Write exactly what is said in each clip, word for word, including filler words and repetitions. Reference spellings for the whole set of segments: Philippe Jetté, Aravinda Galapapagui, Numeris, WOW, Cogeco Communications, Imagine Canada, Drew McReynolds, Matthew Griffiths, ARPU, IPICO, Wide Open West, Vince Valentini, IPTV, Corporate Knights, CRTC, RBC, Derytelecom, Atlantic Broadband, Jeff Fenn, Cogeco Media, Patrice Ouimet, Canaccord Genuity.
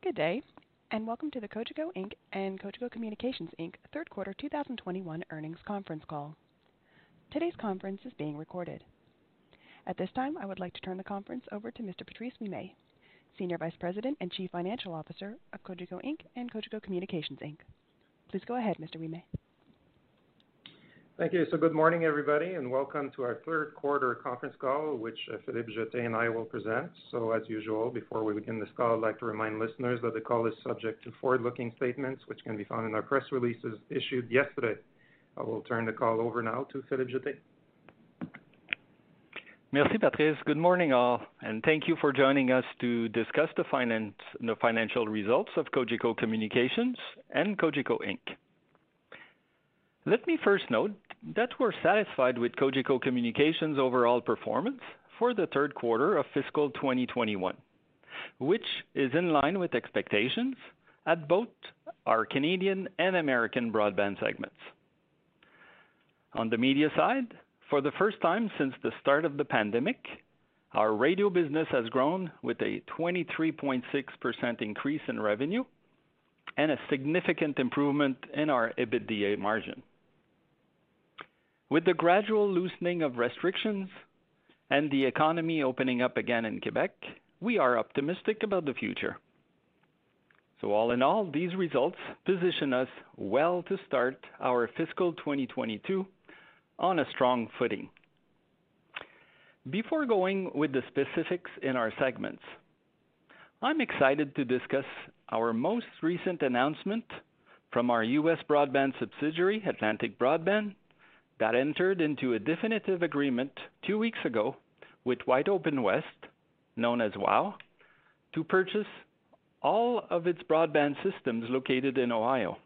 Good day, and welcome to the Cogeco Incorporated and Cogeco Communications Incorporated third quarter two thousand twenty-one earnings conference call. Today's conference is being recorded. At this time, I would like to turn the conference over to Mister Patrice Ouimet, Senior Vice President and Chief Financial Officer of Cogeco Incorporated and Cogeco Communications Incorporated. Please go ahead, Mister Ouimet. Thank you. So good morning, everybody, and welcome to our third quarter conference call, which uh, Philippe Jetté and I will present. So as usual, before we begin this call, I'd like to remind listeners that the call is subject to forward-looking statements, which can be found in our press releases issued yesterday. I will turn the call over now to Philippe Jetté. Merci, Patrice. Good morning, all, and thank you for joining us to discuss the, finance, the financial results of Cogeco Communications and Cogeco Incorporated. Let me first note that we're satisfied with Cogeco Communications' overall performance for the third quarter of fiscal twenty twenty-one, which is in line with expectations at both our Canadian and American broadband segments. On the media side, for the first time since the start of the pandemic, our radio business has grown with a twenty-three point six percent increase in revenue and a significant improvement in our EBITDA margin. With the gradual loosening of restrictions and the economy opening up again in Quebec, we are optimistic about the future. So all in all, these results position us well to start our fiscal twenty twenty-two on a strong footing. Before going with the specifics in our segments, I'm excited to discuss our most recent announcement from our U S broadband subsidiary, Atlantic Broadband, that entered into a definitive agreement two weeks ago with Wide Open West, known as WOW, to purchase all of its broadband systems located in Ohio.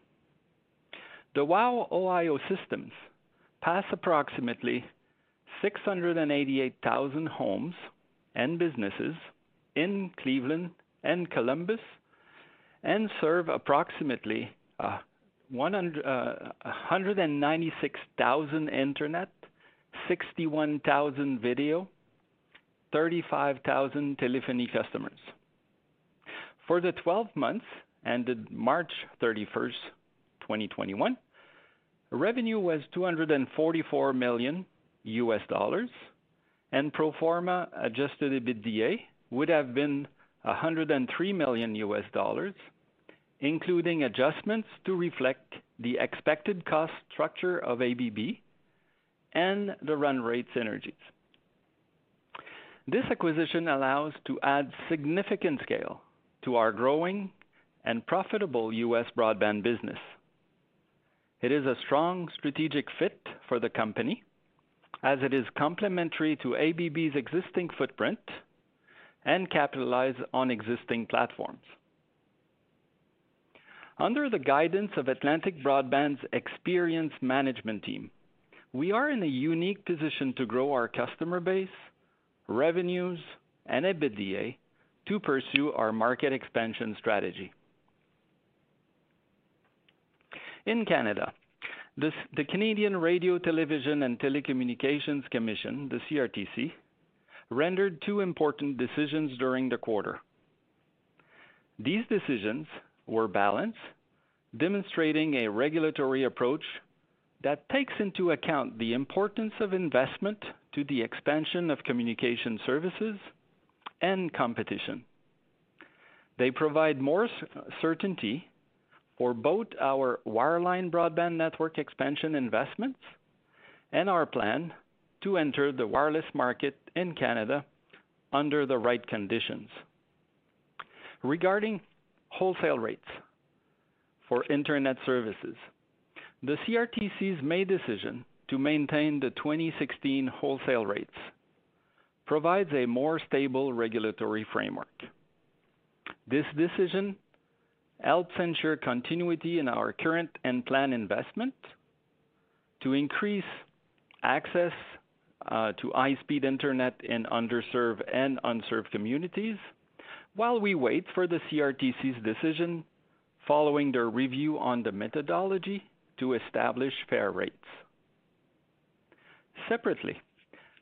The WOW Ohio systems pass approximately six hundred eighty-eight thousand homes and businesses in Cleveland and Columbus and serve approximately uh, one hundred ninety-six thousand internet, sixty-one thousand video, thirty-five thousand telephony customers. For the twelve months ended March thirty-first, twenty twenty-one, revenue was two hundred forty-four million U S dollars, and pro forma adjusted EBITDA would have been one hundred three million U S dollars, including adjustments to reflect the expected cost structure of A B B and the run rate synergies. This acquisition allows to add significant scale to our growing and profitable U S broadband business. It is a strong strategic fit for the company, as it is complementary to A B B's existing footprint and capitalize on existing platforms. Under the guidance of Atlantic Broadband's experienced management team, we are in a unique position to grow our customer base, revenues, and EBITDA to pursue our market expansion strategy. In Canada, this, the Canadian Radio, Television, and Telecommunications Commission, the C R T C, rendered two important decisions during the quarter. These decisions were balanced, demonstrating a regulatory approach that takes into account the importance of investment to the expansion of communication services and competition. They provide more certainty for both our wireline broadband network expansion investments and our plan to enter the wireless market in Canada under the right conditions. Regarding wholesale rates for internet services, the C R T C's May decision to maintain the twenty sixteen wholesale rates provides a more stable regulatory framework. This decision helps ensure continuity in our current and planned investment, to increase access uh, to high-speed internet in underserved and unserved communities, while we wait for the C R T C's decision following their review on the methodology to establish fair rates. Separately,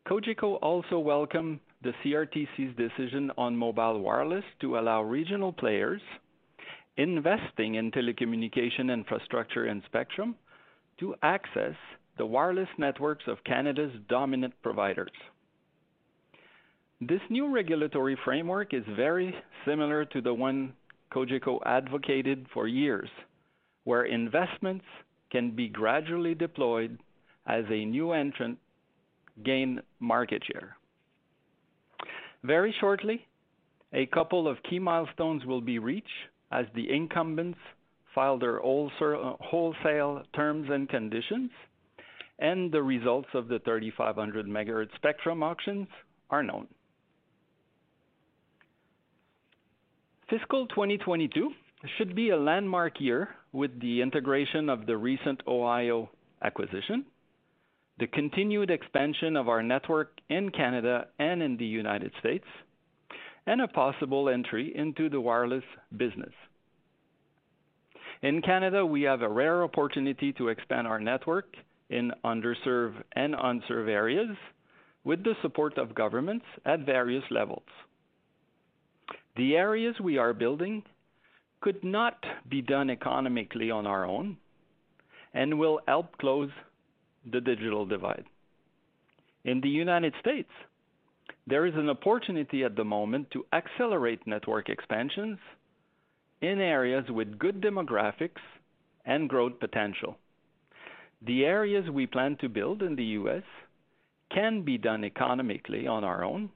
Cogeco also welcomed the C R T C's decision on mobile wireless to allow regional players investing in telecommunication infrastructure and spectrum to access the wireless networks of Canada's dominant providers. This new regulatory framework is very similar to the one Cogeco advocated for years, where investments can be gradually deployed as a new entrant gains market share. Very shortly, a couple of key milestones will be reached as the incumbents file their wholesale terms and conditions, and the results of the thirty-five hundred megahertz spectrum auctions are known. Fiscal twenty twenty-two should be a landmark year with the integration of the recent Ohio acquisition, the continued expansion of our network in Canada and in the United States, and a possible entry into the wireless business. In Canada, we have a rare opportunity to expand our network in underserved and unserved areas with the support of governments at various levels. The areas we are building could not be done economically on our own and will help close the digital divide. In the United States, there is an opportunity at the moment to accelerate network expansions in areas with good demographics and growth potential. The areas we plan to build in the U S can be done economically on our own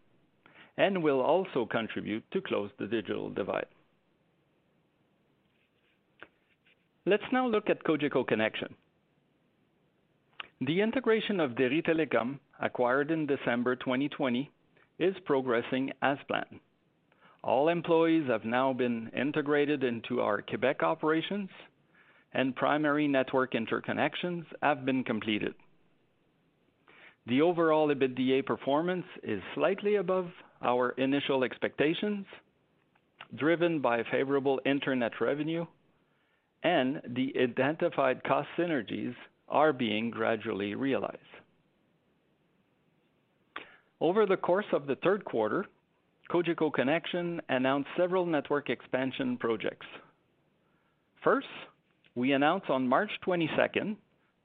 and will also contribute to close the digital divide. Let's now look at Cogeco Connexion. The integration of Derytelecom, acquired in December twenty twenty, is progressing as planned. All employees have now been integrated into our Quebec operations, and primary network interconnections have been completed. The overall EBITDA performance is slightly above our initial expectations, driven by favorable internet revenue, and the identified cost synergies are being gradually realized. Over the course of the third quarter, Cogeco Connexion announced several network expansion projects. First, we announced on March twenty-second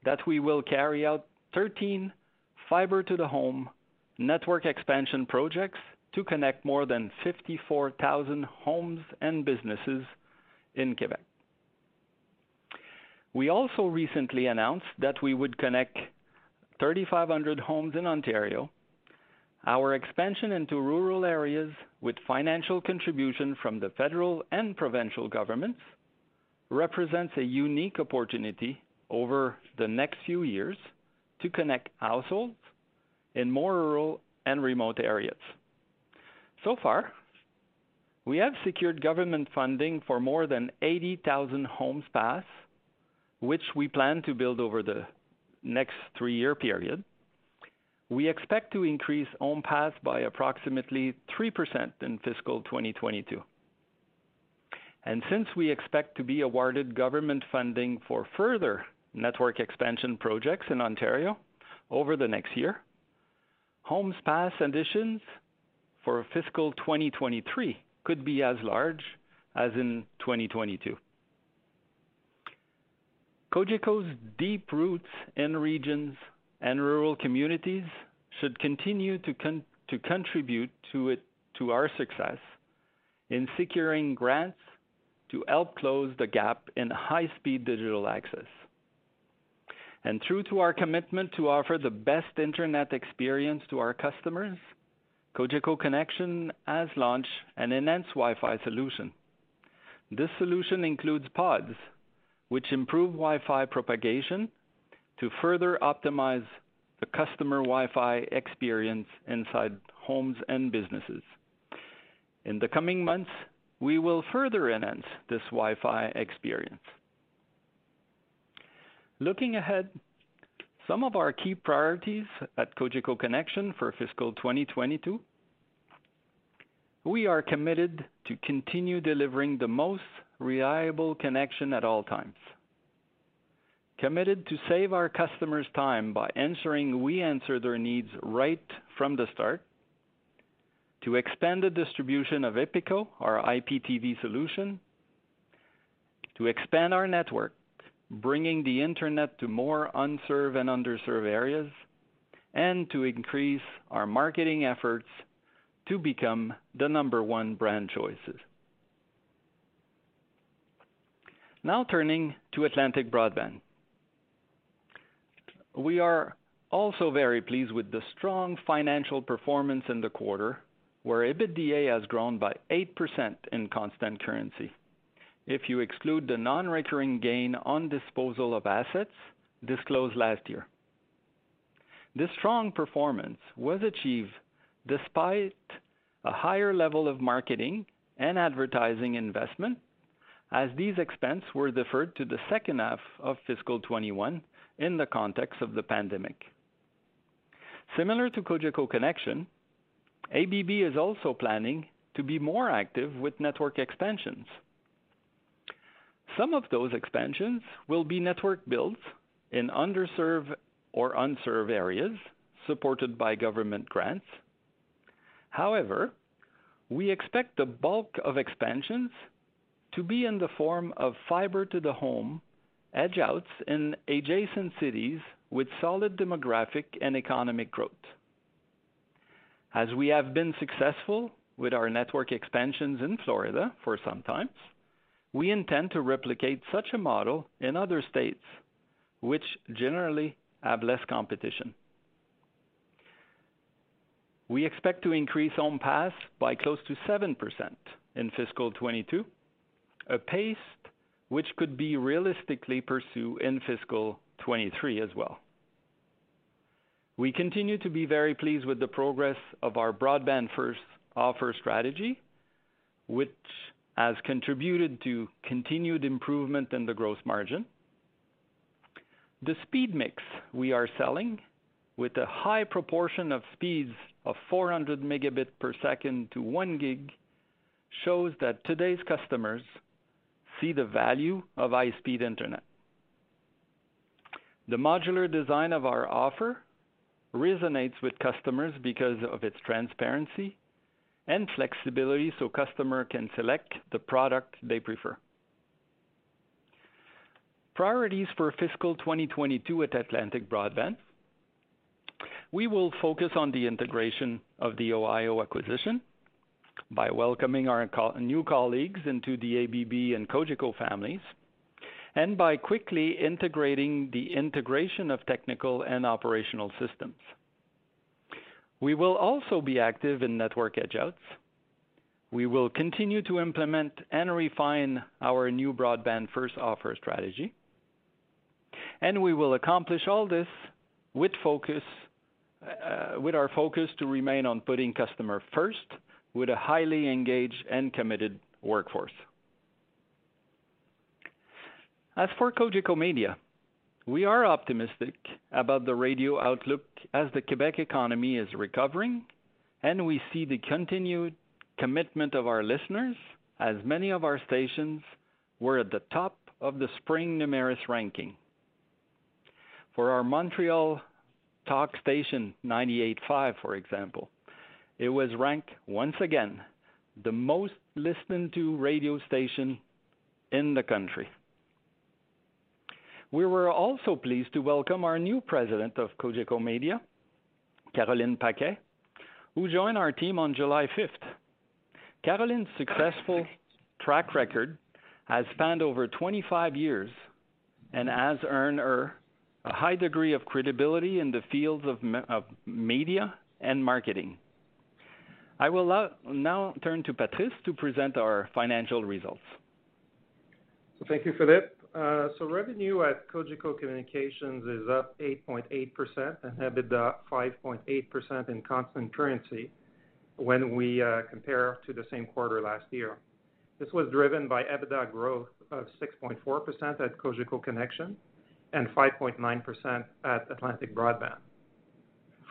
that we will carry out thirteen fiber-to-the-home network expansion projects to connect more than fifty-four thousand homes and businesses in Quebec. We also recently announced that we would connect thirty-five hundred homes in Ontario, our expansion into rural areas with financial contribution from the federal and provincial governments represents a unique opportunity over the next few years to connect households in more rural and remote areas. So far, we have secured government funding for more than eighty thousand homes passed, which we plan to build over the next three-year period. We expect to increase home pass by approximately three percent in fiscal twenty twenty-two. And since we expect to be awarded government funding for further network expansion projects in Ontario over the next year, homes pass additions for fiscal twenty twenty-three could be as large as in twenty twenty-two. Cogeco's deep roots in regions and rural communities should continue to, con to contribute to, it, to our success in securing grants to help close the gap in high-speed digital access. And true to our commitment to offer the best internet experience to our customers, Cogeco Connexion has launched an enhanced Wi-Fi solution. This solution includes pods, which improve Wi-Fi propagation to further optimize the customer Wi-Fi experience inside homes and businesses. In the coming months, We will further enhance this Wi-Fi experience. Looking ahead, some of our key priorities at Cogeco Connexion for fiscal twenty twenty-two. We are committed to continue delivering the most reliable connection at all times. Committed to save our customers time by ensuring we answer their needs right from the start. To expand the distribution of I P I C O, our I P T V solution. To expand our network, bringing the internet to more unserved and underserved areas, and to increase our marketing efforts to become the number one brand choices. Now turning to Atlantic Broadband. We are also very pleased with the strong financial performance in the quarter, where EBITDA has grown by eight percent in constant currency. If you exclude the non-recurring gain on disposal of assets disclosed last year. This strong performance was achieved despite a higher level of marketing and advertising investment, as these expenses were deferred to the second half of fiscal twenty-one in the context of the pandemic. Similar to Cogeco Connexion, A B B is also planning to be more active with network expansions. Some of those expansions will be network builds in underserved or unserved areas supported by government grants. However, we expect the bulk of expansions to be in the form of fiber to the home edge outs in adjacent cities with solid demographic and economic growth. As we have been successful with our network expansions in Florida for some time, we intend to replicate such a model in other states, which generally have less competition. We expect to increase home pass by close to seven percent in fiscal twenty-two, a pace which could be realistically pursued in fiscal twenty-three as well. We continue to be very pleased with the progress of our broadband first offer strategy, which has contributed to continued improvement in the gross margin. The speed mix we are selling, with a high proportion of speeds of four hundred megabit per second to one gig, shows that today's customers see the value of high-speed internet. The modular design of our offer resonates with customers because of its transparency and flexibility, so customer can select the product they prefer. Priorities for fiscal twenty twenty-two at Atlantic Broadband. We will focus on the integration of the Ohio acquisition by welcoming our new colleagues into the A B B and Cogeco families, and by quickly integrating the integration of technical and operational systems. We will also be active in network edgeouts. We will continue to implement and refine our new broadband first offer strategy. And we will accomplish all this with focus, uh, with our focus to remain on putting customer first with a highly engaged and committed workforce. As for Cogeco Media, we are optimistic about the radio outlook as the Quebec economy is recovering, and we see the continued commitment of our listeners, as many of our stations were at the top of the spring Numeris ranking. For our Montreal talk station ninety-eight point five, for example, it was ranked once again the most listened to radio station in the country. We were also pleased to welcome our new president of Cogeco Media, Caroline Paquet, who joined our team on July fifth. Caroline's successful track record has spanned over twenty-five years and has earned her a high degree of credibility in the fields of, me of media and marketing. I will now turn to Patrice to present our financial results. Thank you, Philippe. Uh, so revenue at Cogeco Communications is up eight point eight percent and EBITDA five point eight percent in constant currency when we uh, compare to the same quarter last year. This was driven by EBITDA growth of six point four percent at Cogeco Connexion and five point nine percent at Atlantic Broadband.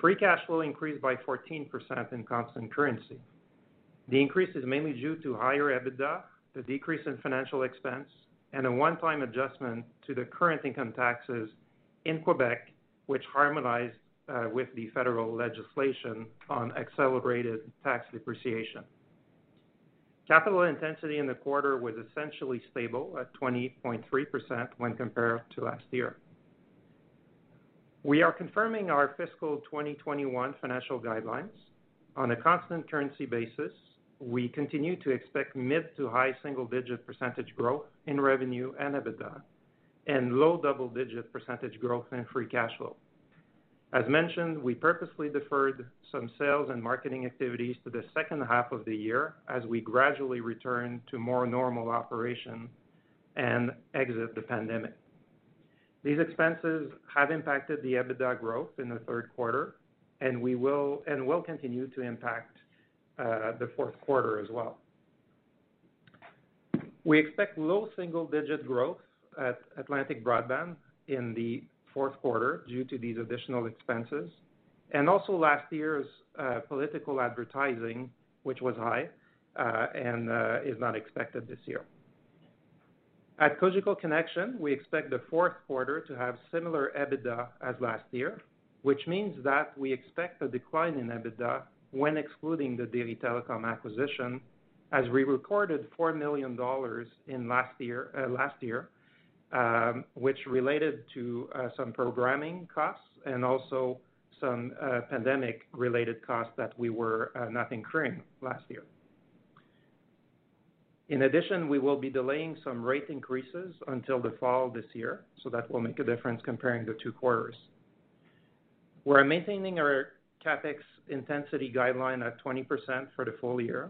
Free cash flow increased by fourteen percent in constant currency. The increase is mainly due to higher EBITDA, the decrease in financial expense, and a one-time adjustment to the current income taxes in Quebec, which harmonized uh, with the federal legislation on accelerated tax depreciation. Capital intensity in the quarter was essentially stable at twenty point three percent when compared to last year. We are confirming our fiscal twenty twenty-one financial guidelines. On a constant currency basis, we continue to expect mid to high single-digit percentage growth in revenue and EBITDA, and low double-digit percentage growth in free cash flow. As mentioned, we purposely deferred some sales and marketing activities to the second half of the year as we gradually return to more normal operation and exit the pandemic. These expenses have impacted the EBITDA growth in the third quarter, and we will and will continue to impact uh, the fourth quarter as well. We expect low single-digit growth at Atlantic Broadband in the fourth quarter due to these additional expenses, and also last year's uh, political advertising, which was high uh, and uh, is not expected this year. At Cogeco Connexion, we expect the fourth quarter to have similar EBITDA as last year, which means that we expect a decline in EBITDA when excluding the Derytelecom acquisition, as we recorded four million dollars in last year, uh, last year Um, which related to uh, some programming costs and also some uh, pandemic-related costs that we were uh, not incurring last year. In addition, we will be delaying some rate increases until the fall this year, so that will make a difference comparing the two quarters. We're maintaining our CapEx intensity guideline at twenty percent for the full year.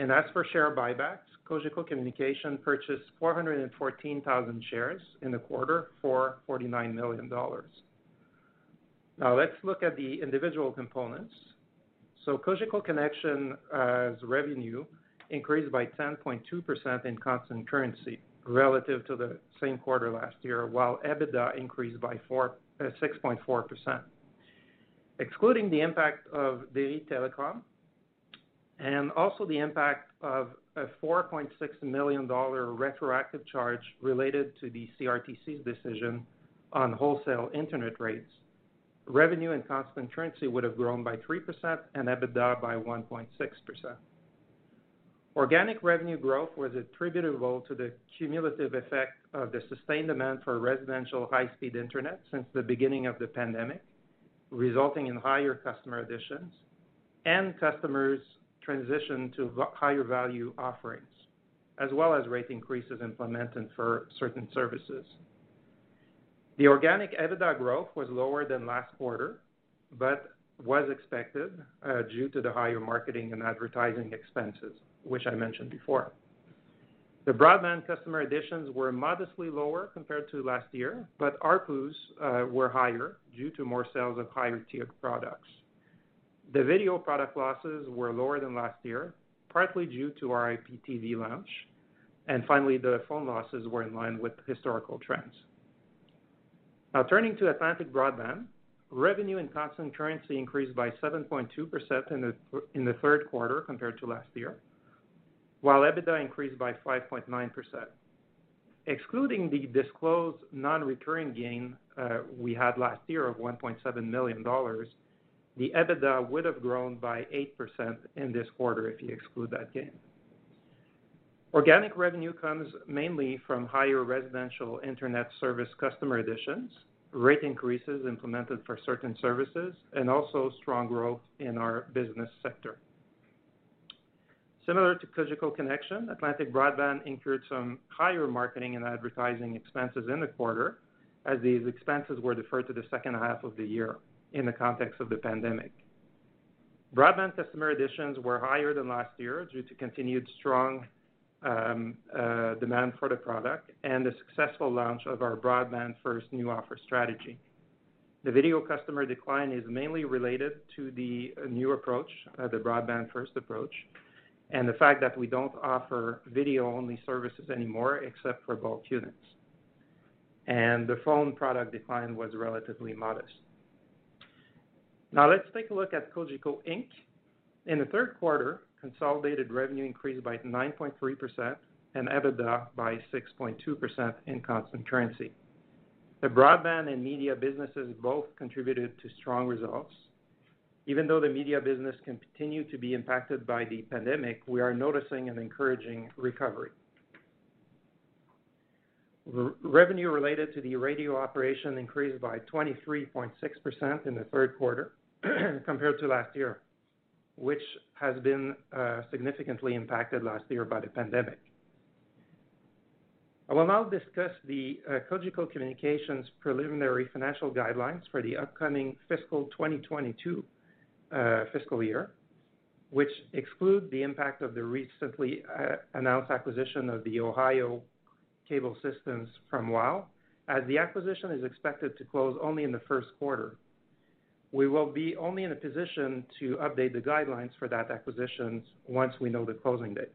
And as for share buybacks, Cogeco Communication purchased four hundred fourteen thousand shares in the quarter for forty-nine million dollars. Now let's look at the individual components. So Cogeco Connexion's revenue increased by ten point two percent in constant currency relative to the same quarter last year, while EBITDA increased by six point four percent. Excluding the impact of Derytelecom, and also the impact of a four point six million dollars retroactive charge related to the C R T C's decision on wholesale internet rates, revenue in constant currency would have grown by three percent and EBITDA by one point six percent. Organic revenue growth was attributable to the cumulative effect of the sustained demand for residential high-speed internet since the beginning of the pandemic, resulting in higher customer additions, and customers' transition to higher value offerings, as well as rate increases implemented for certain services. The organic EBITDA growth was lower than last quarter, but was expected uh, due to the higher marketing and advertising expenses, which I mentioned before. The broadband customer additions were modestly lower compared to last year, but A R P Us uh, were higher due to more sales of higher tiered products. The video product losses were lower than last year, partly due to our I P T V launch. And finally, the phone losses were in line with historical trends. Now, turning to Atlantic Broadband, revenue in constant currency increased by seven point two percent in the, in the third quarter compared to last year, while EBITDA increased by five point nine percent. Excluding the disclosed non-recurring gain uh, we had last year of one point seven million dollars, the EBITDA would have grown by eight percent in this quarter if you exclude that gain. Organic revenue comes mainly from higher residential internet service customer additions, rate increases implemented for certain services, and also strong growth in our business sector. Similar to Cogeco Connexion, Atlantic Broadband incurred some higher marketing and advertising expenses in the quarter, as these expenses were deferred to the second half of the year in the context of the pandemic. Broadband customer additions were higher than last year due to continued strong um, uh, demand for the product and the successful launch of our broadband first new offer strategy. The video customer decline is mainly related to the new approach, uh, the broadband first approach, and the fact that we don't offer video-only services anymore except for bulk units. And the phone product decline was relatively modest. Now let's take a look at Cogeco Incorporated. In the third quarter, consolidated revenue increased by nine point three percent and EBITDA by six point two percent in constant currency. The broadband and media businesses both contributed to strong results. Even though the media business continued to be impacted by the pandemic, we are noticing an encouraging recovery. Re- revenue related to the radio operation increased by twenty-three point six percent in the third quarter compared to last year, which has been uh, significantly impacted last year by the pandemic. I will now discuss the uh, Cogeco Communications preliminary financial guidelines for the upcoming fiscal twenty twenty-two uh, fiscal year, which exclude the impact of the recently uh, announced acquisition of the Ohio cable systems from WOW, as the acquisition is expected to close only in the first quarter. We will be only in a position to update the guidelines for that acquisition once we know the closing date.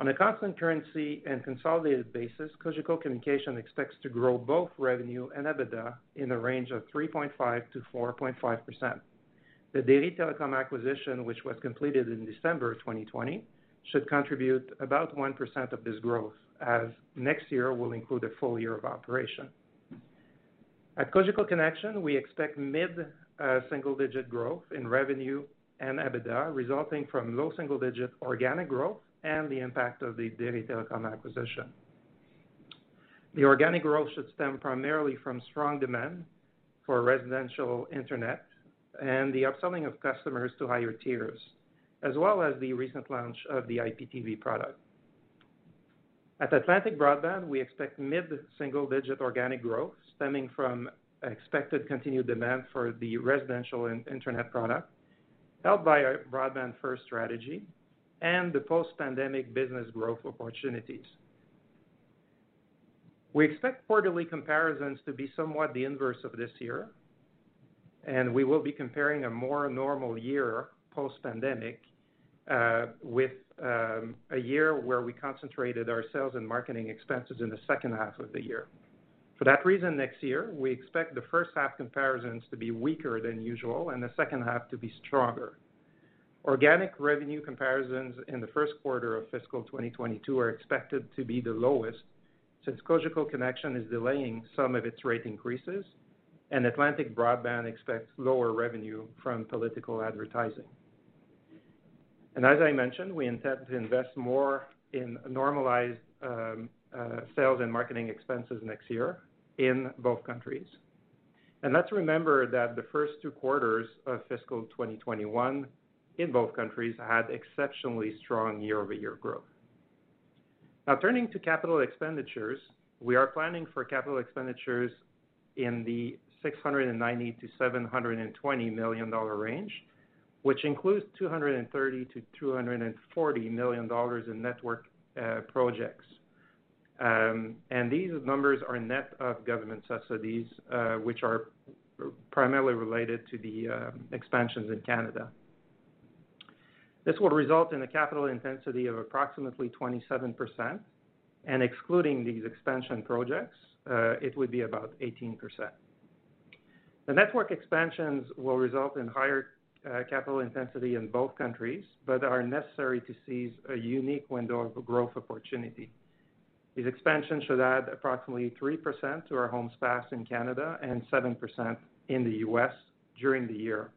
On a constant currency and consolidated basis, Cogeco Communications expects to grow both revenue and EBITDA in the range of three point five to four point five percent. The Derytelecom acquisition, which was completed in December twenty twenty, should contribute about one percent of this growth, as next year will include a full year of operation. At Cogeco Connexion, we expect mid-single-digit uh, growth in revenue and EBITDA, resulting from low single-digit organic growth and the impact of the Derytelecom acquisition. The organic growth should stem primarily from strong demand for residential internet and the upselling of customers to higher tiers, as well as the recent launch of the I P T V product. At Atlantic Broadband, we expect mid-single-digit organic growth stemming from expected continued demand for the residential and internet product, helped by our broadband-first strategy, and the post-pandemic business growth opportunities. We expect quarterly comparisons to be somewhat the inverse of this year, and we will be comparing a more normal year post-pandemic uh, with um, a year where we concentrated our sales and marketing expenses in the second half of the year. For that reason, next year, we expect the first half comparisons to be weaker than usual and the second half to be stronger. Organic revenue comparisons in the first quarter of fiscal twenty twenty-two are expected to be the lowest, since Cogeco Connexion is delaying some of its rate increases, and Atlantic Broadband expects lower revenue from political advertising. And as I mentioned, we intend to invest more in normalized um, uh, sales and marketing expenses next year in both countries. And let's remember that the first two quarters of fiscal twenty twenty-one in both countries had exceptionally strong year-over-year growth. Now, turning to capital expenditures, we are planning for capital expenditures in the six hundred ninety to seven hundred twenty million dollars range, which includes two hundred thirty to two hundred forty million dollars in network uh, projects. Um, and these numbers are net of government subsidies, uh, which are primarily related to the um, expansions in Canada. This will result in a capital intensity of approximately twenty-seven percent, and excluding these expansion projects, uh, it would be about eighteen percent. The network expansions will result in higher uh, capital intensity in both countries, but are necessary to seize a unique window of growth opportunity. These expansions should add approximately three percent to our homes passed in Canada and seven percent in the U S during the year.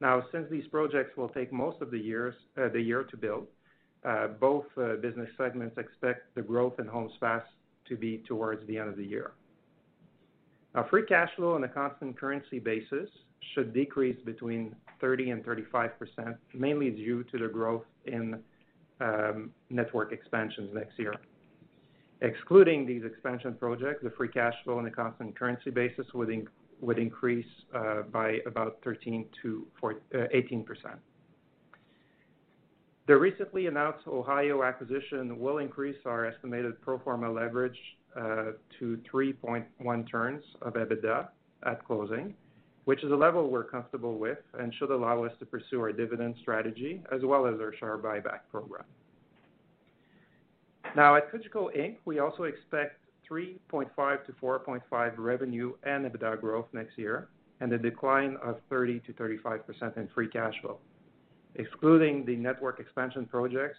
Now, since these projects will take most of the years, uh, the year to build, uh, both uh, business segments expect the growth in homes passed to be towards the end of the year. Now, free cash flow on a constant currency basis should decrease between thirty and thirty-five percent, mainly due to the growth in um, network expansions next year. Excluding these expansion projects, the free cash flow on a constant currency basis would increase would increase uh, by about thirteen to fourteen, uh, eighteen percent. The recently announced Ohio acquisition will increase our estimated pro forma leverage uh, to three point one turns of EBITDA at closing, which is a level we're comfortable with and should allow us to pursue our dividend strategy as well as our share buyback program. Now, at Cogeco Incorporated, we also expect three point five to four point five revenue and EBITDA growth next year and a decline of thirty to thirty-five percent in free cash flow. Excluding the network expansion projects,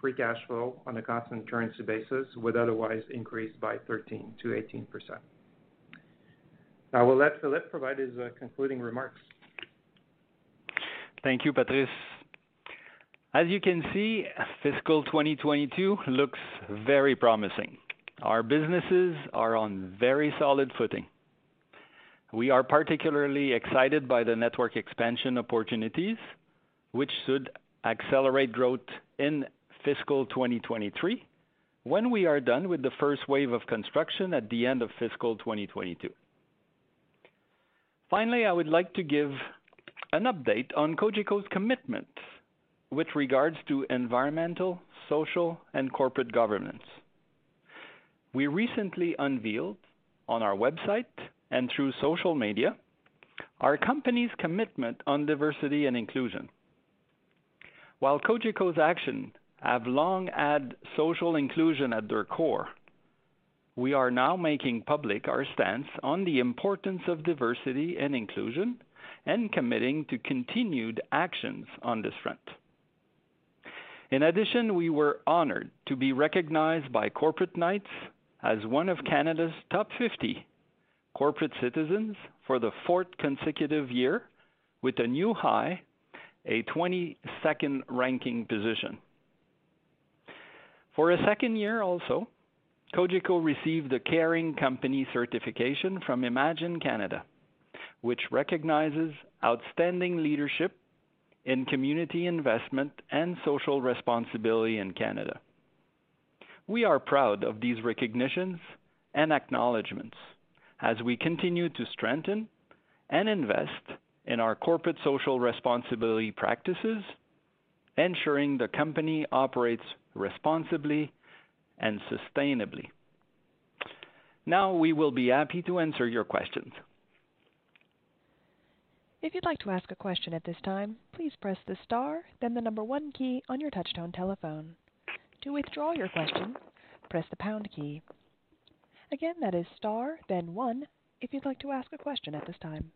free cash flow on a constant currency basis would otherwise increase by thirteen to eighteen percent. I will let Philippe provide his uh, concluding remarks. Thank you, Patrice. As you can see, fiscal twenty twenty-two looks very promising. Our businesses are on very solid footing. We are particularly excited by the network expansion opportunities, which should accelerate growth in fiscal twenty twenty-three when we are done with the first wave of construction at the end of fiscal twenty twenty-two. Finally, I would like to give an update on Cogeco's commitment with regards to environmental, social, and corporate governance. We recently unveiled on our website and through social media our company's commitment on diversity and inclusion. While Cogeco's actions have long had social inclusion at their core, we are now making public our stance on the importance of diversity and inclusion and committing to continued actions on this front. In addition, we were honored to be recognized by Corporate Knights as one of Canada's top fifty corporate citizens for the fourth consecutive year with a new high, a twenty-second ranking position. For a second year also, Cogeco received the Caring Company certification from Imagine Canada, which recognizes outstanding leadership in community investment and social responsibility in Canada. We are proud of these recognitions and acknowledgements as we continue to strengthen and invest in our corporate social responsibility practices, ensuring the company operates responsibly and sustainably. Now we will be happy to answer your questions. If you'd like to ask a question at this time, please press the star, then the number one key on your touchtone telephone. To withdraw your question, press the pound key. Again, that is star, then one, if you'd like to ask a question at this time.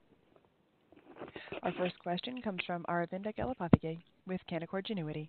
Our first question comes from Aravinda Galapapagui with Canaccord Genuity.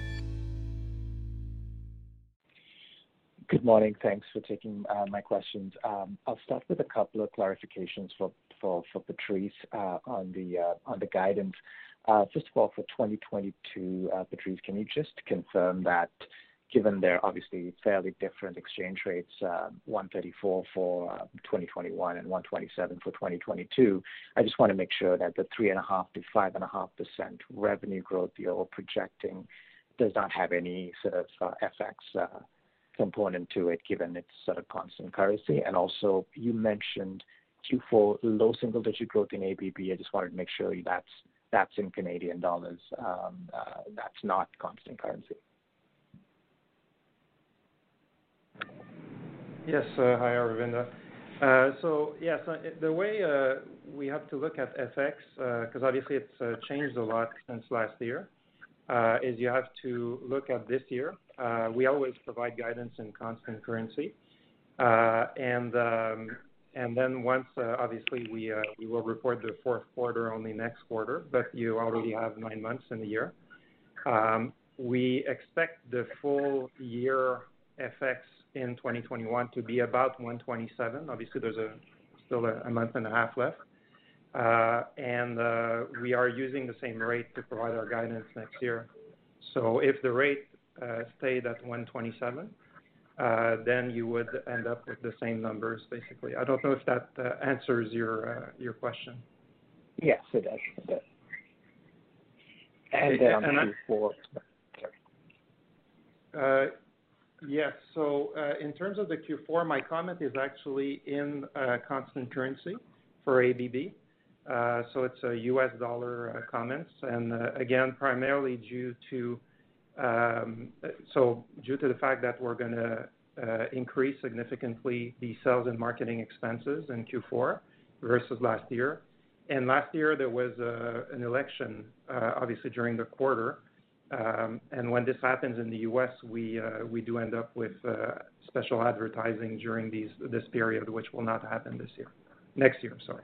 Good morning. Thanks for taking uh, my questions. Um, I'll start with a couple of clarifications for for, for Patrice uh, on the uh, on the guidance. Uh, first of all, for twenty twenty-two, uh, Patrice, can you just confirm that, given they're obviously fairly different exchange rates, uh, one thirty-four for uh, twenty twenty-one and one twenty-seven for twenty twenty-two, I just want to make sure that the three and a half to five and a half percent revenue growth you're projecting does not have any sort of uh, F X. Uh, component to it, given its sort of constant currency. And also, you mentioned Q four low single digit growth in A B B. I just wanted to make sure that's that's in Canadian dollars. Um, uh, that's not constant currency. Yes, uh, hi Aravinda. Uh, so yes, yeah, so the way uh, we have to look at F X, because uh, obviously it's uh, changed a lot since last year. Uh, is you have to look at this year. Uh, we always provide guidance in constant currency, uh, and um, and then once uh, obviously we uh, we will report the fourth quarter only next quarter, but you already have nine months in the year. Um, we expect the full year F X in twenty twenty-one to be about one twenty-seven. Obviously, there's a still a, a month and a half left. Uh, and uh, we are using the same rate to provide our guidance next year. So if the rate uh, stayed at one twenty-seven, uh, then you would end up with the same numbers, basically. I don't know if that uh, answers your uh, your question. Yes, it does. It does. and down Q four. Sorry. Uh, yes. So uh, in terms of the Q four, my comment is actually in uh, constant currency for A B B. Uh, so it's a U S dollar uh, comments, and uh, again, primarily due to um, so due to the fact that we're going to uh, increase significantly the sales and marketing expenses in Q four versus last year. And last year there was uh, an election, uh, obviously during the quarter, um, and when this happens in the U S, we uh, we do end up with uh, special advertising during these this period, which will not happen this year, next year. Sorry.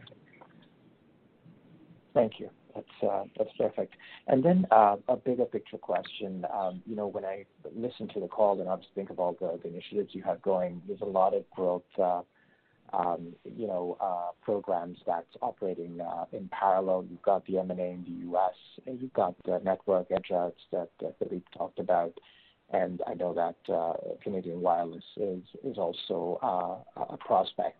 Thank you. That's uh, that's perfect. And then uh, a bigger picture question. Um, you know, when I listen to the call and I just think of all the, the initiatives you have going, there's a lot of growth, uh, um, you know, uh, programs that's operating uh, in parallel. You've got the M and A in the U S, and you've got the network edge outs that uh, Philippe talked about. And I know that uh, Canadian Wireless is, is also uh, a prospect.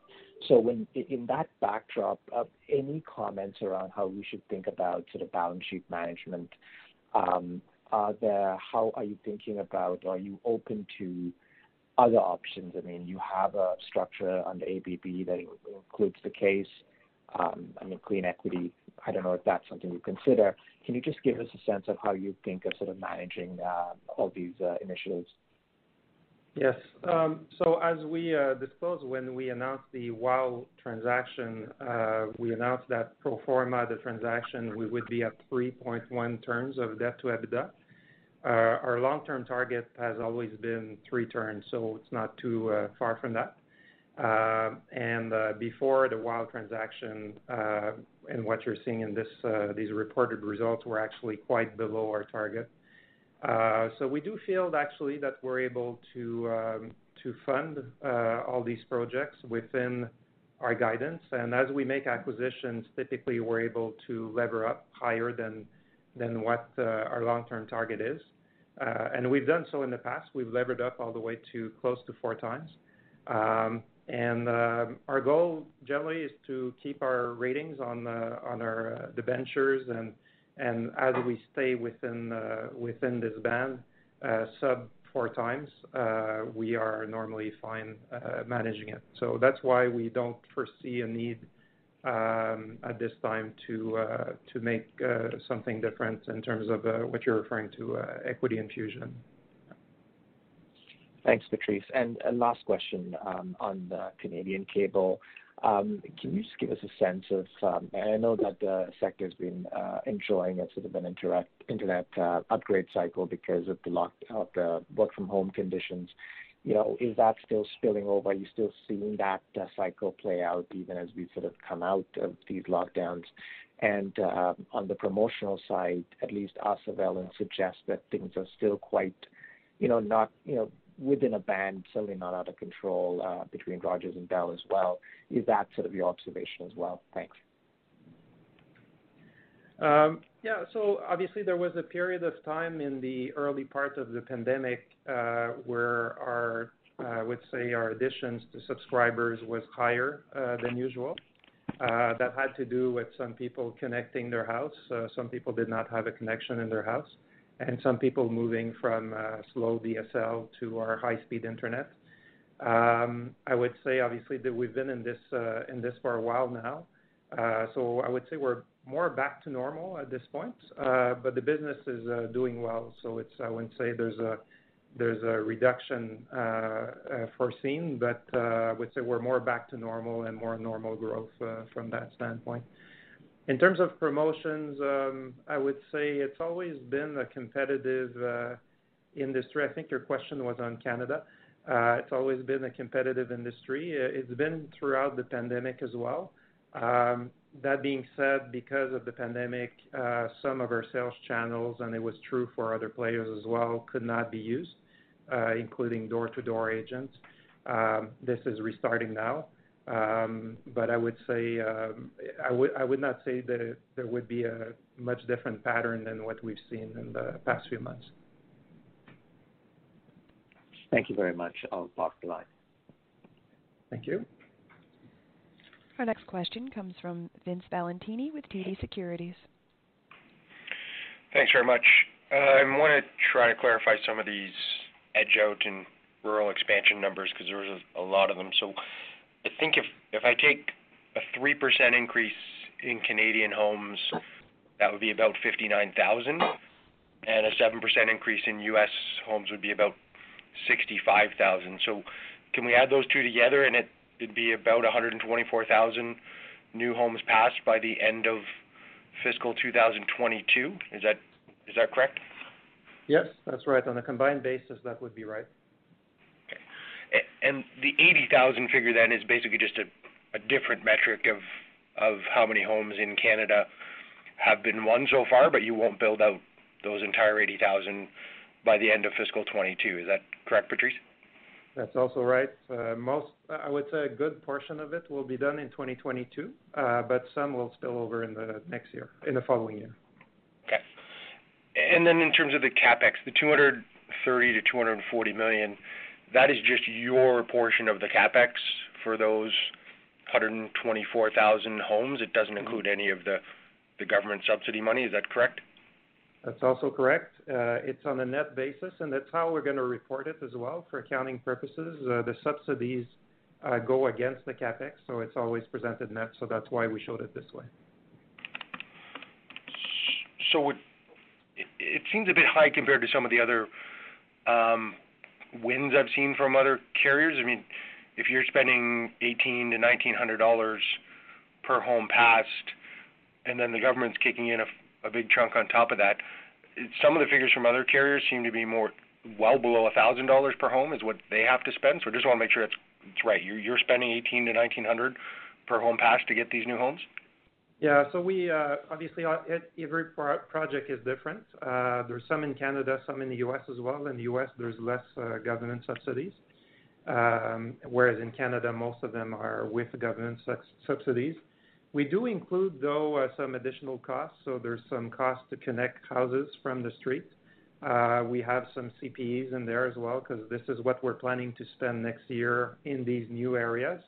So when, in that backdrop, uh, any comments around how we should think about sort of balance sheet management? Um, are there, how are you thinking about, are you open to other options? I mean, you have a structure under A B B that includes the case, um, I mean, clean equity. I don't know if that's something you consider. Can you just give us a sense of how you think of sort of managing uh, all these uh, initiatives? Yes. Um, so as we uh, disclosed when we announced the WOW transaction, uh, we announced that pro forma the transaction, we would be at three point one turns of debt to EBITDA. Uh, our long-term target has always been three turns, so it's not too uh, far from that. Uh, and uh, before the WOW transaction uh, and what you're seeing in this, uh, these reported results were actually quite below our target. Uh, so we do feel actually that we're able to um, to fund uh, all these projects within our guidance. And as we make acquisitions, typically we're able to lever up higher than than what uh, our long-term target is. Uh, and we've done so in the past. We've levered up all the way to close to four times. Um, and uh, our goal generally is to keep our ratings on uh, on our uh, debentures and. And as we stay within uh, within this band, uh, sub four times, uh, we are normally fine uh, managing it. So that's why we don't foresee a need um, at this time to uh, to make uh, something different in terms of uh, what you're referring to, uh, equity infusion. Thanks, Patrice. And a last question um, on the Canadian cable. Um, can you just give us a sense of, um, I know that the sector has been uh, enjoying a sort of an interact, internet uh, upgrade cycle because of the, lock, of the work from home conditions. You know, is that still spilling over? Are you still seeing that uh, cycle play out even as we sort of come out of these lockdowns? And uh, on the promotional side, at least our surveillance suggests that things are still quite, you know, not, you know, within a band, certainly not out of control uh, between Rogers and Bell as well. Is that sort of your observation as well? Thanks. Um, yeah, so obviously there was a period of time in the early part of the pandemic uh, where our, uh, I would say our additions to subscribers was higher uh, than usual. Uh, that had to do with some people connecting their house. Uh, some people did not have a connection in their house. And some people moving from uh, slow D S L to our high-speed internet. Um, I would say, obviously, that we've been in this uh, in this for a while now. Uh, so I would say we're more back to normal at this point. Uh, but the business is uh, doing well, so it's I wouldn't say there's a there's a reduction uh, uh, foreseen, but uh, I would say we're more back to normal and more normal growth uh, from that standpoint. In terms of promotions, um, I would say it's always been a competitive uh, industry. I think your question was on Canada. Uh, it's always been a competitive industry. It's been throughout the pandemic as well. Um, that being said, because of the pandemic, uh, some of our sales channels, and it was true for other players as well, could not be used, uh, including door-to-door agents. Um, this is restarting now. Um, but I would say um, I would I would not say that there would be a much different pattern than what we've seen in the past few months. Thank you very much. I'll block the line. Thank you. Our next question comes from Vince Valentini with T D Securities. Thanks very much. Uh, I want to try to clarify some of these edge out and rural expansion numbers because there was a, a lot of them. So I think if, if I take a three percent increase in Canadian homes, that would be about fifty-nine thousand, and a seven percent increase in U S homes would be about sixty-five thousand. So can we add those two together, and it, it'd be about one hundred twenty-four thousand new homes passed by the end of fiscal two thousand twenty-two? Is that is that correct? Yes, that's right. On a combined basis, that would be right. Okay. And the eighty thousand figure then is basically just a, a different metric of of how many homes in Canada have been won so far, but you won't build out those entire eighty thousand by the end of fiscal twenty-two. Is that correct, Patrice? That's also right. Uh, most, I would say a good portion of it will be done in twenty twenty-two, uh, but some will spill over in the next year, in the following year. Okay. And then in terms of the CapEx, the two hundred thirty to two hundred forty million, that is just your portion of the CapEx for those one hundred twenty-four thousand homes. It doesn't include any of the, the government subsidy money. Is that correct? That's also correct. Uh, it's on a net basis, and that's how we're going to report it as well for accounting purposes. Uh, the subsidies uh, go against the CapEx, so it's always presented net, so that's why we showed it this way. So it, it seems a bit high compared to some of the other um, wins I've seen from other carriers. I mean, if you're spending eighteen hundred dollars to nineteen hundred dollars per home passed, and then the government's kicking in a a big chunk on top of that. Some of the figures from other carriers seem to be more well below one thousand dollars per home is what they have to spend. So I just want to make sure it's, it's right. You're, you're spending eighteen hundred dollars to nineteen hundred dollars per home pass to get these new homes? Yeah, so we uh, obviously every project is different. Uh, there's some in Canada, some in the U S as well. In the U S, there's less uh, government subsidies, um, whereas in Canada, most of them are with government su- subsidies. We do include, though, uh, some additional costs. So there's some cost to connect houses from the street. Uh, we have some C P Es in there as well, because this is what we're planning to spend next year in these new areas.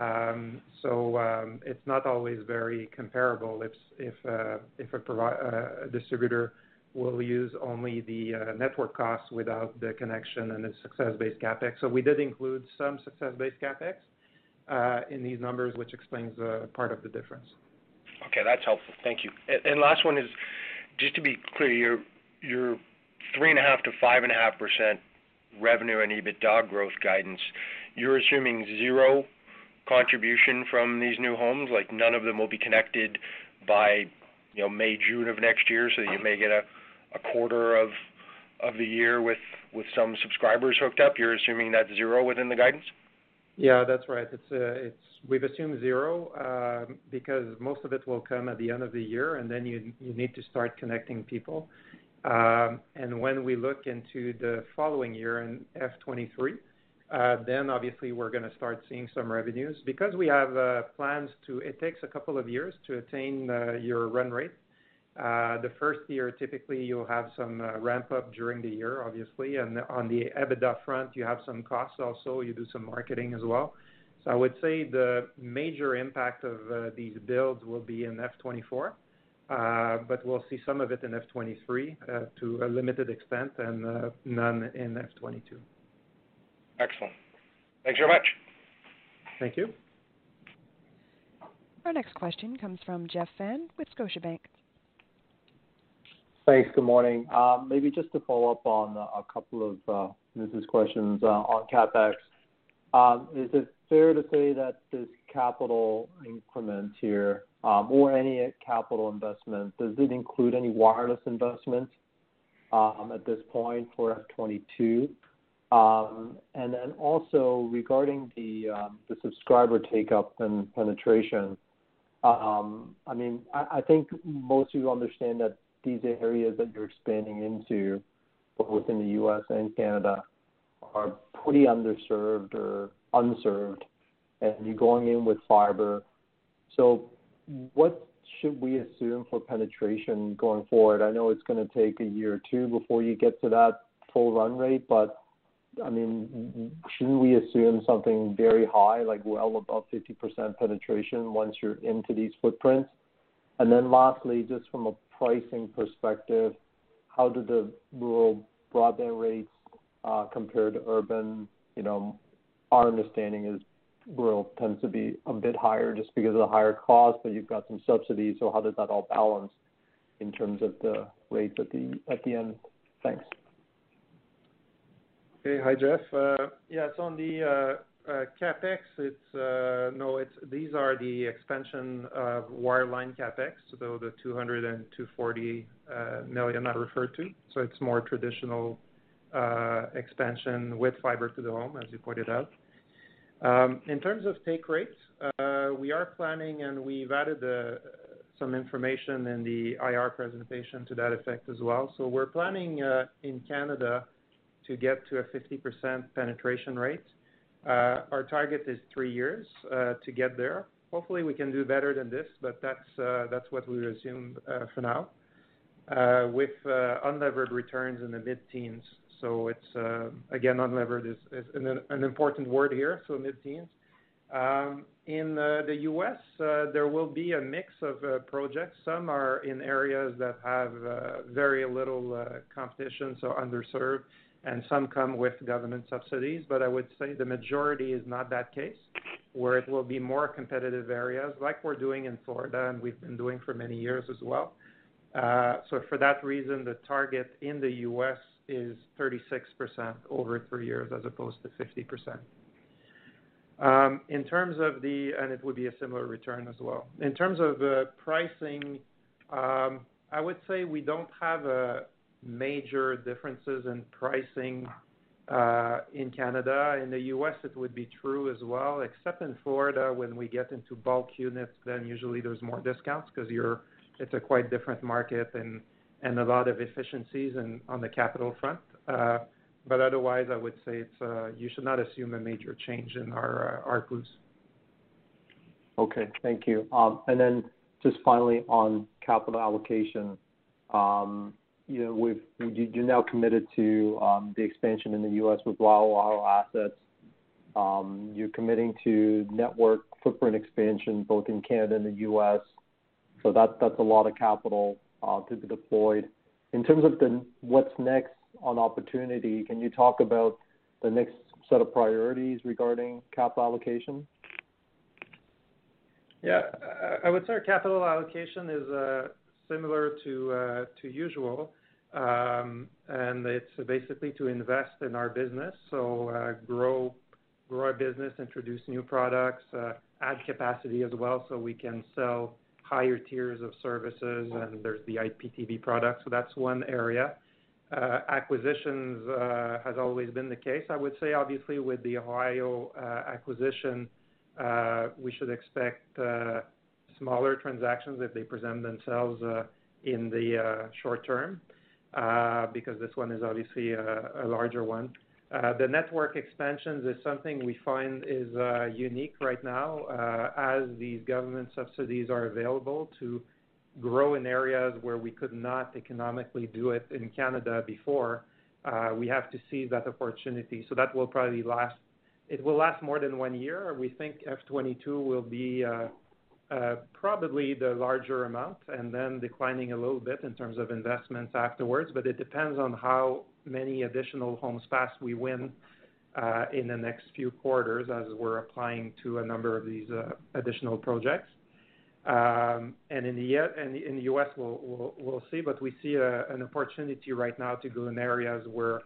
Um, so um, it's not always very comparable if if, uh, if a, provi- uh, a distributor will use only the uh, network costs without the connection and the success-based CapEx. So we did include some success-based CapEx. Uh, in these numbers, which explains uh, part of the difference. Okay, that's helpful. Thank you. And, and last one is, just to be clear, your your three and a half to five and a half percent revenue and EBITDA growth guidance. You're assuming zero contribution from these new homes, like none of them will be connected by you know May, June of next year, so that you may get a, a quarter of of the year with with some subscribers hooked up. You're assuming that's zero within the guidance. Yeah, that's right. It's uh, it's we've assumed zero uh, because most of it will come at the end of the year, and then you you need to start connecting people. Um, and when we look into the following year in F twenty-three, uh, then obviously we're going to start seeing some revenues because we have uh, plans to. It takes a couple of years to attain uh, your run rate. Uh, the first year, typically, you'll have some uh, ramp-up during the year, obviously. And on the EBITDA front, you have some costs also. You do some marketing as well. So I would say the major impact of uh, these builds will be in F twenty-four, uh, but we'll see some of it in F twenty-three uh, to a limited extent and uh, none in F twenty-two. Excellent. Thanks very much. Thank you. Our next question comes from Jeff Fenn with Scotiabank. Thanks. Good morning. Uh, maybe just to follow up on uh, a couple of uh, Missus questions uh, on CapEx. Um, is it fair to say that this capital increment here, um, or any capital investment, does it include any wireless investment um, at this point for F twenty-two? Um, and then also regarding the um, the subscriber take-up and penetration, um, I mean, I, I think most of you understand that these areas that you're expanding into, both within the U S and Canada, are pretty underserved or unserved, and you're going in with fiber. So what should we assume for penetration going forward? I know it's going to take a year or two before you get to that full run rate, but, I mean, shouldn't we assume something very high, like well above fifty percent penetration once you're into these footprints? And then lastly, just from a pricing perspective, how do the rural broadband rates uh, compare to urban? You know, our understanding is rural tends to be a bit higher just because of the higher cost, but you've got some subsidies. So how does that all balance in terms of the rates at the at the end? Thanks. Okay. Hi, Jeff. Uh, yes, on the uh, uh, capex, it's uh, no. It's these are the expansion of wireline capex, so the two hundred and two forty uh, million I referred to. So it's more traditional uh, expansion with fiber to the home, as you pointed out. Um, in terms of take rates, uh, we are planning, and we've added uh, some information in the I R presentation to that effect as well. So we're planning uh, in Canada to get to a fifty percent penetration rate. Uh, our target is three years uh, to get there. Hopefully we can do better than this, but that's uh, that's what we assume uh, for now, uh, with uh, unlevered returns in the mid-teens. So it's, uh, again, unlevered is, is an, an important word here, so mid-teens. Um, in uh, the U S, uh, there will be a mix of uh, projects. Some are in areas that have uh, very little uh, competition, so underserved, and some come with government subsidies. But I would say the majority is not that case, where it will be more competitive areas, like we're doing in Florida and we've been doing for many years as well. Uh, so for that reason, the target in the U S is thirty-six percent over three years as opposed to fifty percent. Um, in terms of the, and it would be a similar return as well. In terms of uh, pricing, um, I would say we don't have a major differences in pricing uh, in Canada. In the U S, it would be true as well, except in Florida, when we get into bulk units, then usually there's more discounts because you're, it's a quite different market and and a lot of efficiencies and on the capital front. Uh, but otherwise, I would say it's, uh, you should not assume a major change in our uh, A R P Us. Okay, thank you. Um, and then just finally on capital allocation, um, you know, we've, you're now committed to um, the expansion in the U S with WOW WOW assets. Um, you're committing to network footprint expansion both in Canada and the U S. So that, that's a lot of capital Uh, to be deployed. In terms of the what's next on opportunity, can you talk about the next set of priorities regarding capital allocation? Yeah, I would say our capital allocation is uh, similar to uh, to usual, um, and it's basically to invest in our business. So uh, grow grow our business, introduce new products, uh, add capacity as well, so we can sell higher tiers of services, and there's the I P T V product, so that's one area. Uh, acquisitions uh, has always been the case. I would say, obviously, with the Ohio uh, acquisition, uh, we should expect uh, smaller transactions if they present themselves uh, in the uh, short term, uh, because this one is obviously a, a larger one. Uh, the network expansions is something we find is uh, unique right now uh, as these government subsidies are available to grow in areas where we could not economically do it in Canada before. Uh, we have to seize that opportunity. So that will probably last. It will last more than one year. We think F twenty-two will be uh, uh, probably the larger amount and then declining a little bit in terms of investments afterwards, but it depends on how many additional homes passed we win uh, in the next few quarters as we're applying to a number of these uh, additional projects. Um, and in the and in the U S, we'll, we'll, we'll see, but we see a, an opportunity right now to go in areas where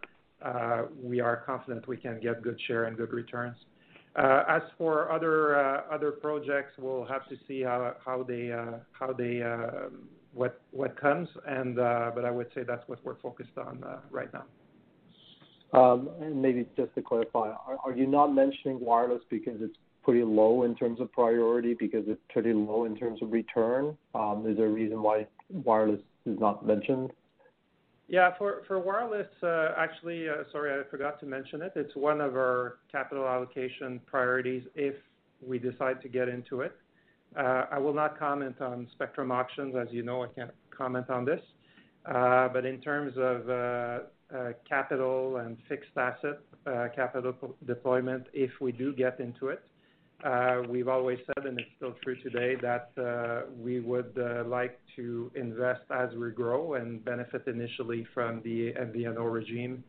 uh, we are confident we can get good share and good returns. Uh, as for other uh, other projects, we'll have to see how how they uh, how they uh, what what comes, and uh, but I would say that's what we're focused on uh, right now. Um, and maybe just to clarify, are, are you not mentioning wireless because it's pretty low in terms of priority, because it's pretty low in terms of return? Um, is there a reason why wireless is not mentioned? Yeah, for, for wireless, uh, actually, uh, sorry, I forgot to mention it. It's one of our capital allocation priorities if we decide to get into it. Uh, I will not comment on spectrum auctions. As you know, I can't comment on this. Uh, but in terms of uh, uh, capital and fixed asset uh, capital deployment, if we do get into it, Uh, we've always said, and it's still true today, that uh, we would uh, like to invest as we grow and benefit initially from the M V N O regime,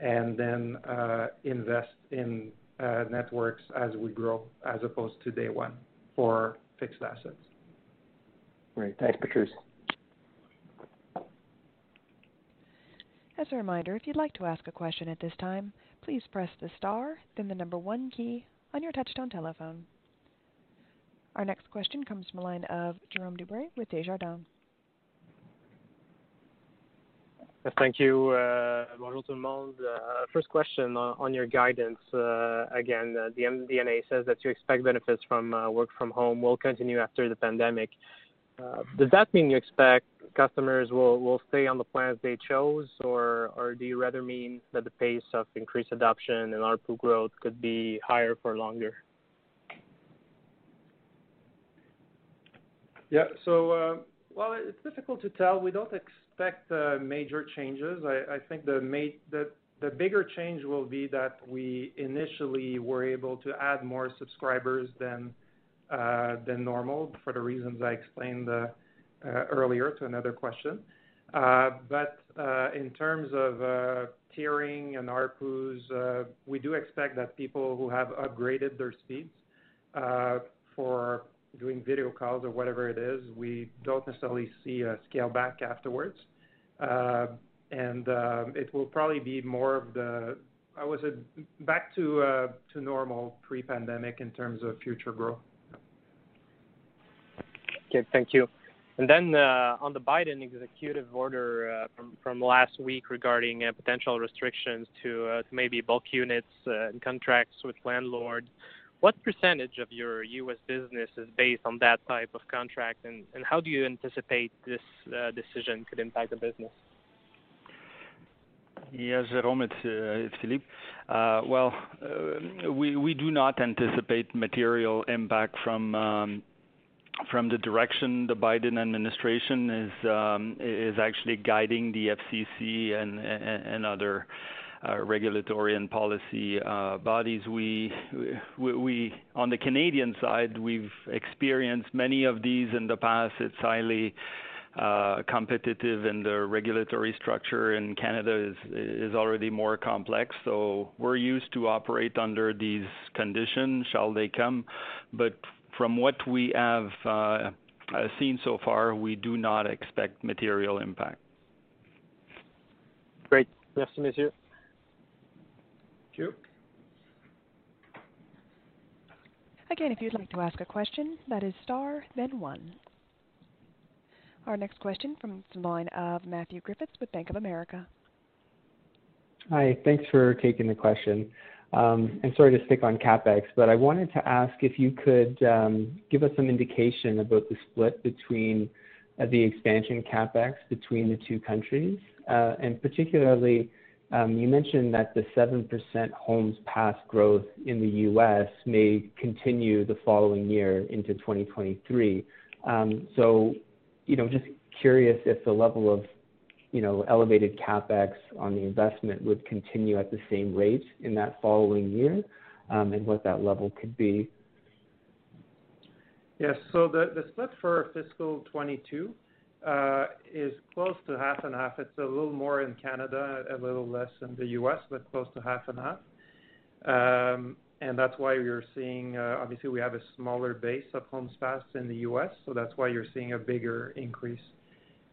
and then uh, invest in uh, networks as we grow, as opposed to day one for fixed assets. Great. Thanks, Patrice. As a reminder, if you'd like to ask a question at this time, please press the star, then the number one key on your touchtone telephone. Our next question comes from the line of Jerome Dubray with Desjardins. Thank you. Uh, bonjour tout le monde. Uh, first question on, on your guidance. Uh, again, uh, the M D N A says that you expect benefits from uh, work from home will continue after the pandemic. Uh, does that mean you expect customers will, will stay on the plans they chose, or, or do you rather mean that the pace of increased adoption and A R P U growth could be higher for longer? Yeah, so, uh, well, it's difficult to tell. We don't expect uh, major changes. I, I think the, ma- the, the bigger change will be that we initially were able to add more subscribers than Uh, than normal, for the reasons I explained uh, uh, earlier to another question. Uh, but uh, in terms of uh, tiering and A R P Us, uh, we do expect that people who have upgraded their speeds uh, for doing video calls or whatever it is, we don't necessarily see a scale back afterwards. Uh, and uh, it will probably be more of the, I would say, back to, uh, to normal pre-pandemic in terms of future growth. Okay, thank you. And then uh, on the Biden executive order uh, from, from last week regarding uh, potential restrictions to, uh, to maybe bulk units uh, and contracts with landlords, what percentage of your U S business is based on that type of contract, and, and how do you anticipate this uh, decision could impact the business? Yes, Jerome, it's, uh, it's Philippe. Uh, well, uh, we, we do not anticipate material impact from um, from the direction the Biden administration is um, is actually guiding the F C C and and other uh, regulatory and policy uh, bodies. We, we we on the Canadian side, we've experienced many of these in the past. It's highly uh, competitive, and the regulatory structure in Canada is is already more complex. So we're used to operate under these conditions, shall they come, but from what we have uh, seen so far, we do not expect material impact. Great. Merci, monsieur. Thank you. Again, if you'd like to ask a question, that is star, then one. Our next question from the line of Matthew Griffiths with Bank of America. Hi. Thanks for taking the question. Um, and sorry to stick on CapEx, but I wanted to ask if you could um, give us some indication about the split between uh, the expansion CapEx between the two countries. Uh, and particularly, um, you mentioned that the seven percent homes passed growth in the U S may continue the following year into twenty twenty-three. Um, so, you know, just curious if the level of you know, elevated CapEx on the investment would continue at the same rate in that following year, um, and what that level could be. Yes, so the, the split for fiscal twenty-two uh, is close to half and half. It's a little more in Canada, a little less in the U S, but close to half and half. Um, and that's why you're seeing, uh, obviously we have a smaller base of homes passed in the U S, so that's why you're seeing a bigger increase.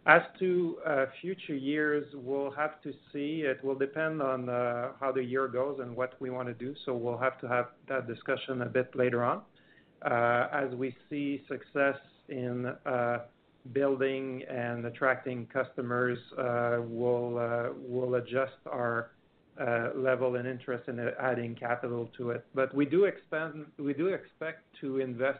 As to uh, future years, we'll have to see. It will depend on uh, how the year goes and what we want to do, so we'll have to have that discussion a bit later on. Uh, as we see success in uh, building and attracting customers, uh, we'll, uh, we'll adjust our uh, level and interest in adding capital to it. But we do, expand, we do expect to invest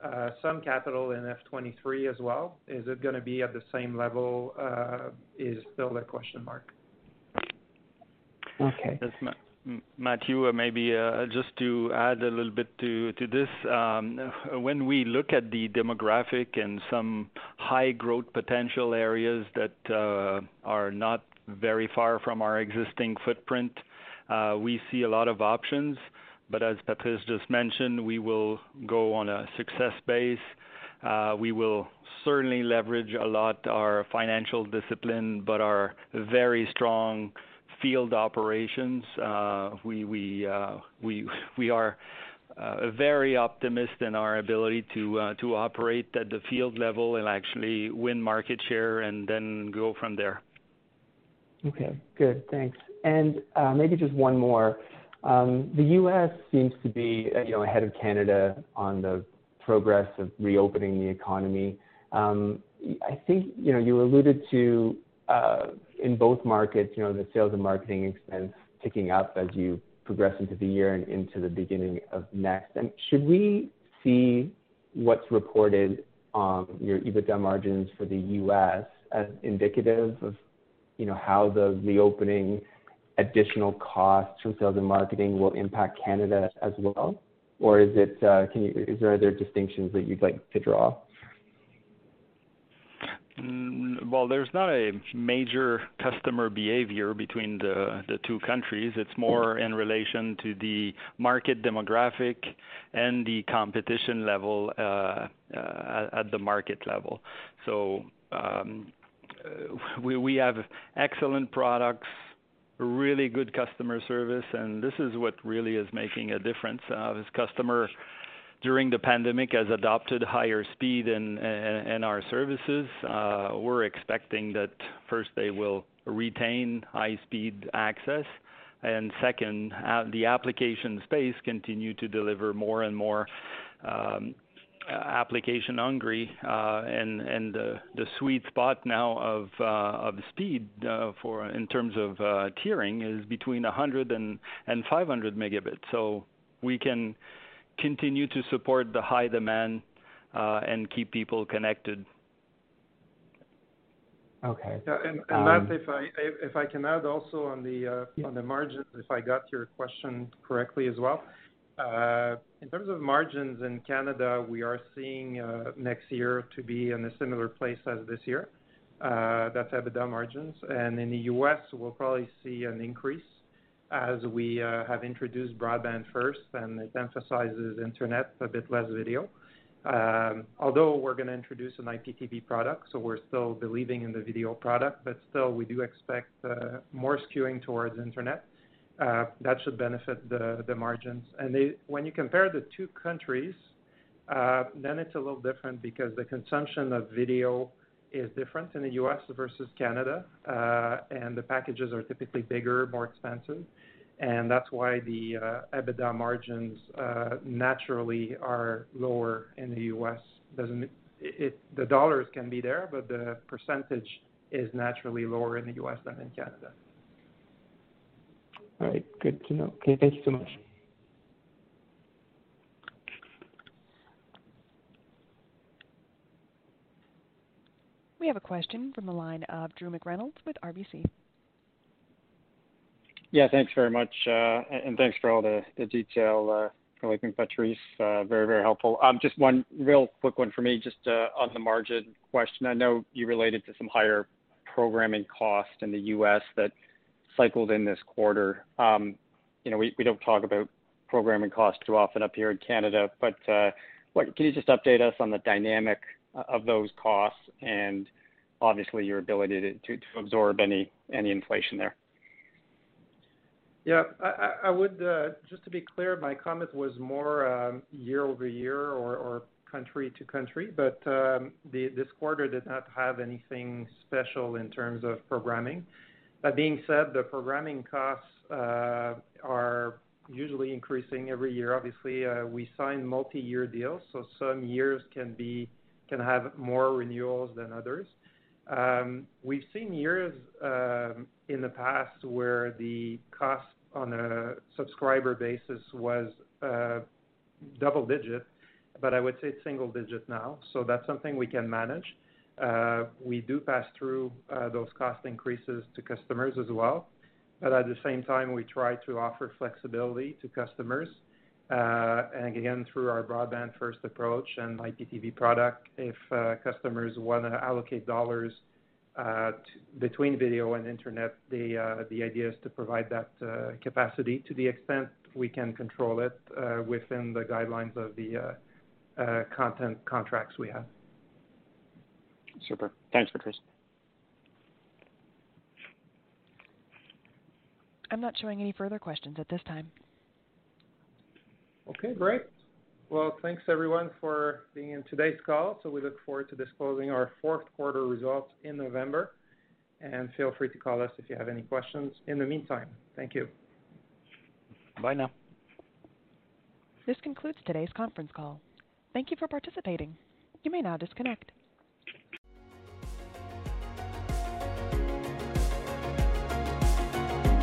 Uh, some capital in F twenty-three as well. Is it going to be at the same level uh, is still a question mark. Okay. Yes, Ma- Matthew, uh, maybe uh, just to add a little bit to, to this, um, when we look at the demographic and some high growth potential areas that uh, are not very far from our existing footprint, uh, we see a lot of options. But as Patrice just mentioned, we will go on a success base. Uh, we will certainly leverage a lot our financial discipline, but our very strong field operations. Uh, we we uh, we we are uh, very optimistic in our ability to uh, to operate at the field level and actually win market share, and then go from there. Okay, good, thanks. And uh, maybe just one more. Um, the U S seems to be, you know, ahead of Canada on the progress of reopening the economy. Um, I think, you know, you alluded to uh, in both markets, you know, the sales and marketing expense ticking up as you progress into the year and into the beginning of next. And should we see what's reported on um, your EBITDA margins for the U S as indicative of, you know, how the reopening additional costs from sales and marketing will impact Canada as well? Or is it, uh, can you, is there other distinctions that you'd like to draw? Well, there's not a major customer behavior between the, the two countries. It's more in relation to the market demographic and the competition level uh, uh, at the market level. So um, we, we have excellent products, really good customer service, and this is what really is making a difference. Uh, this customer during the pandemic has adopted higher speed in, in, in our services. Uh, we're expecting that first they will retain high-speed access, and second, uh, the application space continue to deliver more and more um, application hungry, uh, and and the, the sweet spot now of uh, of speed uh, for in terms of uh, tiering is between one hundred and, and five hundred megabits. So we can continue to support the high demand uh, and keep people connected. Okay. Yeah, and, and um, Matt, if I if I can add also on the uh, yeah. on the margins, if I got your question correctly as well. Uh, in terms of margins in Canada, we are seeing uh, next year to be in a similar place as this year. Uh, that's EBITDA margins. And in the U S, we'll probably see an increase as we uh, have introduced broadband first, and it emphasizes internet, a bit less video. Um, although we're going to introduce an I P T V product, so we're still believing in the video product, but still we do expect uh, more skewing towards internet. Uh, that should benefit the, the margins. And they, when you compare the two countries, uh, then it's a little different because the consumption of video is different in the U S versus Canada, uh, and the packages are typically bigger, more expensive. And that's why the uh, EBITDA margins uh, naturally are lower in the U S. Doesn't it, it, the dollars can be there, but the percentage is naturally lower in the U S than in Canada. All right, good to know. Okay, thank you so much. We have a question from the line of Drew McReynolds with R B C. Yeah, thanks very much, uh, and thanks for all the, the detail, Philippe and Patrice. Uh, very, very helpful. Um, just one real quick one for me, just uh, on the margin question. I know you related to some higher programming cost in the U S that cycled in this quarter. Um, you know, we, we don't talk about programming costs too often up here in Canada, but uh, what, can you just update us on the dynamic of those costs and obviously your ability to, to, to absorb any, any inflation there? Yeah, I, I would, uh, just to be clear, my comment was more um, year over year or, or country to country, but um, the, this quarter did not have anything special in terms of programming. That being said, the programming costs uh, are usually increasing every year. Obviously, uh, we sign multi-year deals, so some years can be can have more renewals than others. Um, we've seen years um, in the past where the cost on a subscriber basis was uh, double-digit, but I would say it's single-digit now, so that's something we can manage. Uh, we do pass through uh, those cost increases to customers as well, but at the same time, we try to offer flexibility to customers. Uh, and again, through our broadband first approach and I P T V product, if uh, customers want to allocate dollars uh, to, between video and internet, the, uh, the idea is to provide that uh, capacity to the extent we can control it uh, within the guidelines of the uh, uh, content contracts we have. Super. Thanks, Patrice. I'm not showing any further questions at this time. Okay, great. Well, thanks everyone for being in today's call. So we look forward to disclosing our fourth quarter results in November. And feel free to call us if you have any questions. In the meantime, thank you. Bye now. This concludes today's conference call. Thank you for participating. You may now disconnect.